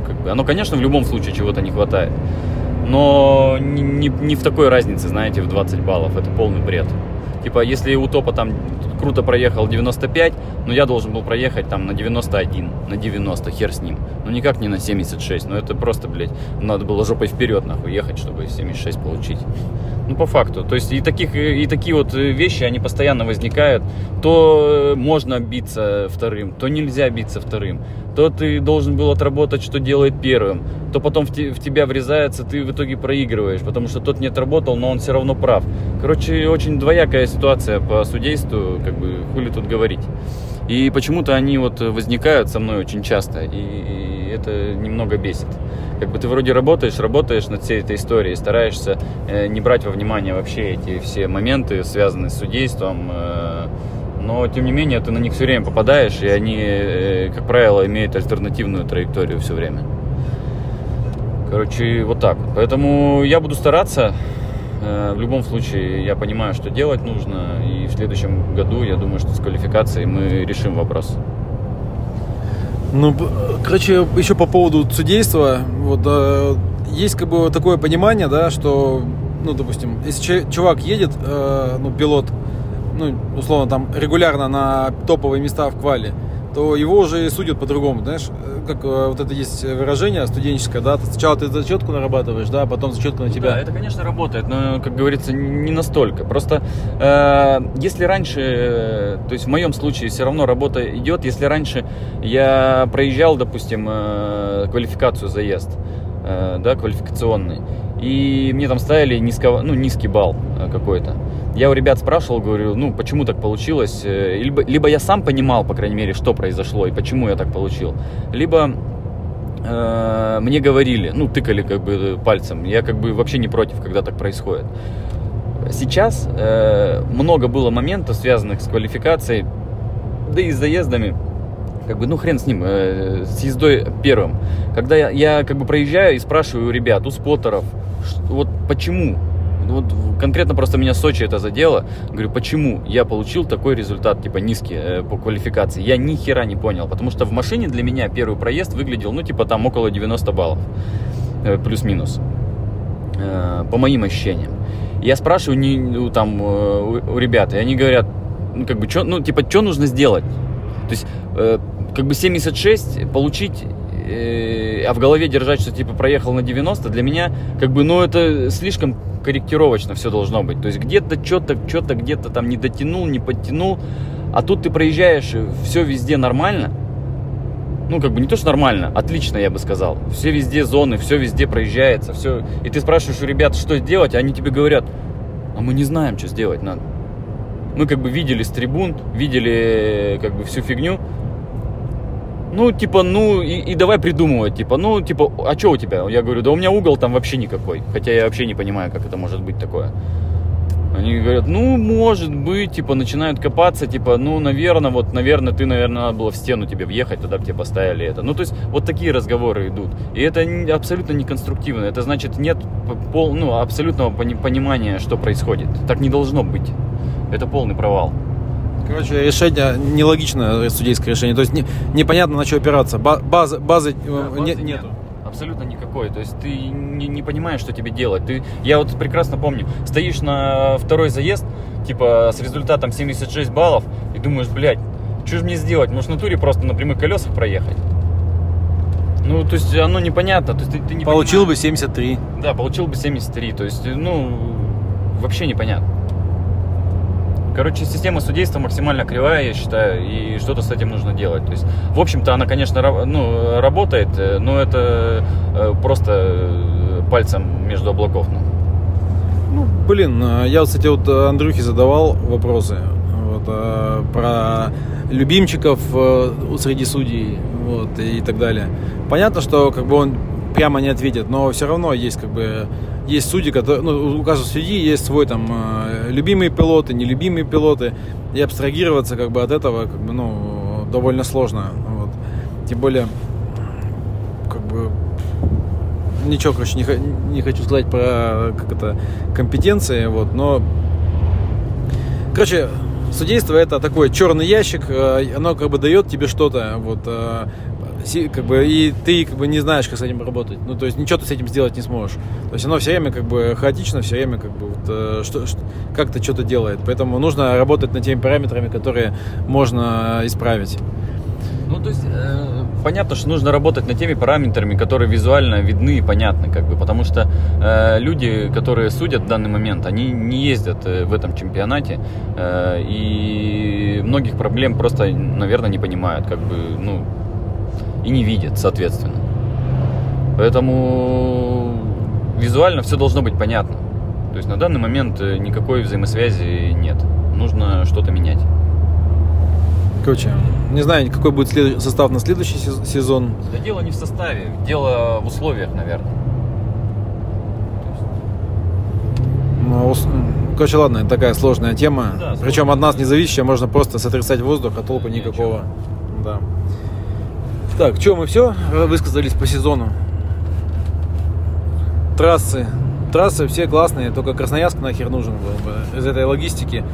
как бы. Оно, конечно, в любом случае чего-то не хватает, но не, не, не в такой разнице, знаете, в двадцать баллов, это полный бред. Типа, если у топа там круто проехал девяносто пять, но я должен был проехать там на девяносто один, на девяносто, хер с ним. Ну никак не на семьдесят шесть, ну это просто, блядь, надо было жопой вперед нахуй ехать, чтобы семьдесят шесть получить. Ну по факту, то есть и, таких, и такие вот вещи, они постоянно возникают. То можно биться вторым, то нельзя биться вторым, то ты должен был отработать, что делает первым, то потом в, те, в тебя врезается, ты в итоге проигрываешь, потому что тот не отработал, но он все равно прав. Короче, очень двоякая ситуация по судейству, как бы хули тут говорить. И почему-то они вот возникают со мной очень часто, и, и это немного бесит. Как бы ты вроде работаешь, работаешь над всей этой историей, стараешься э, не брать во внимание вообще эти все моменты, связанные с судейством, э, но тем не менее ты на них все время попадаешь, и они, э, как правило, имеют альтернативную траекторию все время. Короче, вот так вот. Поэтому я буду стараться. В любом случае, я понимаю, что делать нужно, и в следующем году, я думаю, что с квалификацией мы решим вопрос. Ну, короче, еще по поводу судейства, вот, есть как бы такое понимание, да, что, ну, допустим, если чувак едет, ну, пилот, ну, условно, там, регулярно на топовые места в квали, то его уже судят по-другому, знаешь, как вот это есть выражение студенческое, да, ты сначала ты зачетку нарабатываешь, да, а потом зачетку на тебя. Да, это, конечно, работает, но, как говорится, не настолько. Просто э, если раньше, то есть в моем случае все равно работа идет, если раньше я проезжал, допустим, э, квалификацию заезд, э, да, квалификационный, и мне там ставили низко, ну, низкий балл какой-то. Я у ребят спрашивал, говорю, ну, почему так получилось? Либо, либо я сам понимал, по крайней мере, что произошло и почему я так получил, либо э, мне говорили, ну, тыкали как бы пальцем. Я как бы вообще не против, когда так происходит. Сейчас э, много было моментов, связанных с квалификацией, да и с заездами. Как бы, ну, хрен с ним, э, с ездой первым. Когда я, я как бы проезжаю и спрашиваю у ребят, у споттеров, что, вот почему... Вот конкретно просто меня Сочи это задело. Говорю, почему я получил такой результат, типа низкий э, по квалификации? Я ни хера не понял, потому что в машине для меня первый проезд выглядел, ну, типа там около девяноста баллов, э, плюс-минус, э, по моим ощущениям. Я спрашиваю не, ну, там, э, у, у ребят, и они говорят, ну, как бы, чё, ну, типа, что нужно сделать? То есть, э, как бы семьдесят шесть получить... а в голове держать, что типа проехал на девяносто, для меня как бы, ну, это слишком корректировочно все должно быть. То есть где-то что-то, что-то где-то там не дотянул, не подтянул, а тут ты проезжаешь, все везде нормально. Ну, как бы не то, что нормально, отлично, я бы сказал. Все везде зоны, все везде проезжается, все. И ты спрашиваешь у ребят, что сделать, а они тебе говорят, а мы не знаем, что сделать надо. Мы как бы видели с трибун, видели как бы всю фигню. Ну, типа, ну, и, и давай придумывать, типа, ну, типа, а что у тебя? Я говорю, да у меня угол там вообще никакой, хотя я вообще не понимаю, как это может быть такое. Они говорят, ну, может быть, типа, начинают копаться, типа, ну, наверное, вот, наверное, ты, наверное, надо было в стену тебе въехать, тогда бы тебе поставили это. Ну, то есть, вот такие разговоры идут, и это абсолютно неконструктивно, это значит, нет пол, ну, абсолютного понимания, что происходит, так не должно быть, это полный провал. Короче, решение нелогичное, судейское решение. То есть не, непонятно, на что опираться. Базы, базы, да, базы не, нету. Нет. Абсолютно никакой. То есть ты не, не понимаешь, что тебе делать. Ты, я вот прекрасно помню, стоишь на второй заезд, типа с результатом семьдесят шесть баллов, и думаешь, блядь, что же мне сделать? Может, на туре просто на прямых колесах проехать? Ну, то есть оно непонятно. То есть, ты, ты не получил понимаешь. Бы семьдесят три. Да, получил бы семьдесят три. То есть, ну, вообще непонятно. Короче, система судейства максимально кривая, я считаю, и что-то с этим нужно делать. То есть, в общем-то, она, конечно, ну, работает, но это просто пальцем между облаков. Ну, блин, я, кстати, вот Андрюхе задавал вопросы вот, про любимчиков среди судей, вот, и так далее. Понятно, что как бы он прямо не ответит, но все равно есть как бы... Есть судьи, которые, ну, у каждого судьи есть свой там любимые пилоты, нелюбимые пилоты, и абстрагироваться как бы от этого как бы, ну, довольно сложно. Вот. Тем более, как бы, ничего, короче, не, не хочу сказать про как это, компетенции, вот, но, короче, судейство это такой черный ящик, оно как бы дает тебе что-то, вот. как бы, и ты как бы не знаешь, как с этим работать. Ну, то есть ничего ты с этим сделать не сможешь. То есть оно все время как бы хаотично, все время как бы вот, что, что, как-то что-то делает. Поэтому нужно работать над теми параметрами, которые можно исправить. Ну, то есть, э, понятно, что нужно работать над теми параметрами, которые визуально видны и понятны, как бы, потому что э, люди, которые судят в данный момент, они не ездят в этом чемпионате, э, и многих проблем просто, наверное, не понимают, как бы, ну, и не видят, соответственно. Поэтому визуально все должно быть понятно. То есть, на данный момент никакой взаимосвязи нет. Нужно что-то менять. Короче, не знаю, какой будет состав на следующий сезон. Да дело не в составе, дело в условиях, наверное. Ну, короче, ладно, это такая сложная тема. Да, причем от нас не зависящая, можно просто сотрясать воздух, а толку да, никакого. Да. Так, что, мы все высказались по сезону? Трассы. Трассы все классные, только Красноярск нахер нужен был бы. Из этой логистики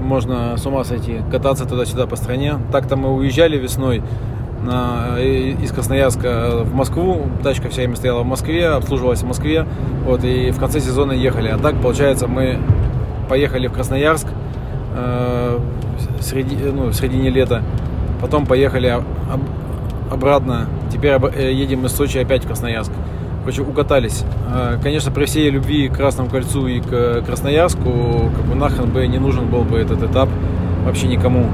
можно с ума сойти, кататься туда-сюда по стране. Так-то мы уезжали весной на, из Красноярска в Москву. Тачка вся ими стояла в Москве, обслуживалась в Москве. Вот, и в конце сезона ехали. А так, получается, мы поехали в Красноярск э, среди, ну, в середине лета. Потом поехали об, обратно. Теперь об, э, едем из Сочи опять в Красноярск. Короче, укатались. Конечно, при всей любви к Красному кольцу и к Красноярску, как бы нахрен бы не нужен был бы этот этап вообще никому.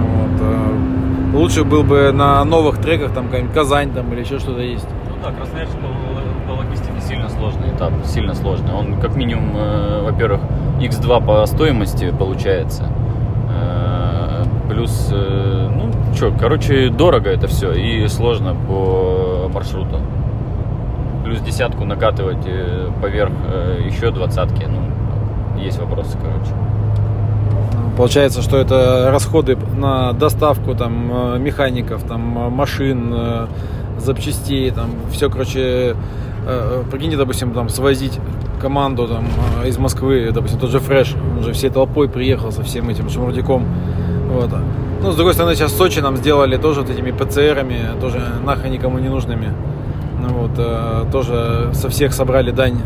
Вот. Лучше был бы на новых треках, там, какая-нибудь Казань там, или еще что-то есть. Ну да, Красноярск по, по логистике сильно сложный этап, сильно сложный. Он как минимум, во-первых, икс два по стоимости получается. Плюс, ну, что, короче, дорого это все и сложно по маршруту. Плюс десятку накатывать поверх еще двадцатки. Ну, есть вопросы, короче. Получается, что это расходы на доставку там, механиков, там, машин, запчастей, там, все, короче, прикиньте, допустим, там, свозить команду там, из Москвы, допустим, тот же Fresh, он же всей толпой приехал со всем этим шмурдяком. Вот. Ну, с другой стороны, сейчас в Сочи нам сделали тоже вот этими ПЦРами, тоже нахрен никому не нужными. Вот, э, тоже со всех собрали дань.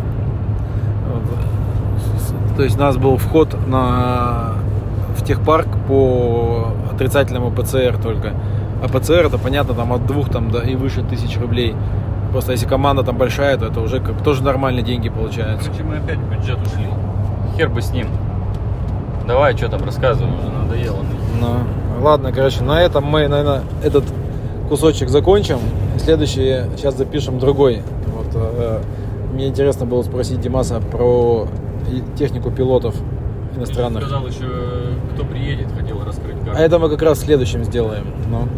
Вот. То есть у нас был вход на, в техпарк по отрицательному ПЦР только. А ПЦР это понятно там от двух там, да, и выше тысяч рублей. Просто если команда там большая, то это уже как, тоже нормальные деньги получаются. Короче, мы опять в бюджет ушли. Хер бы с ним. Давай, что там рассказываем, уже надоело. Ну, ладно, короче, на этом мы, наверное, этот кусочек закончим. Следующий сейчас запишем другой. Вот, э, мне интересно было спросить Димаса про технику пилотов иностранных. Я сказал еще, кто приедет, хотел раскрыть карту. А это мы как раз в следующем сделаем. Но...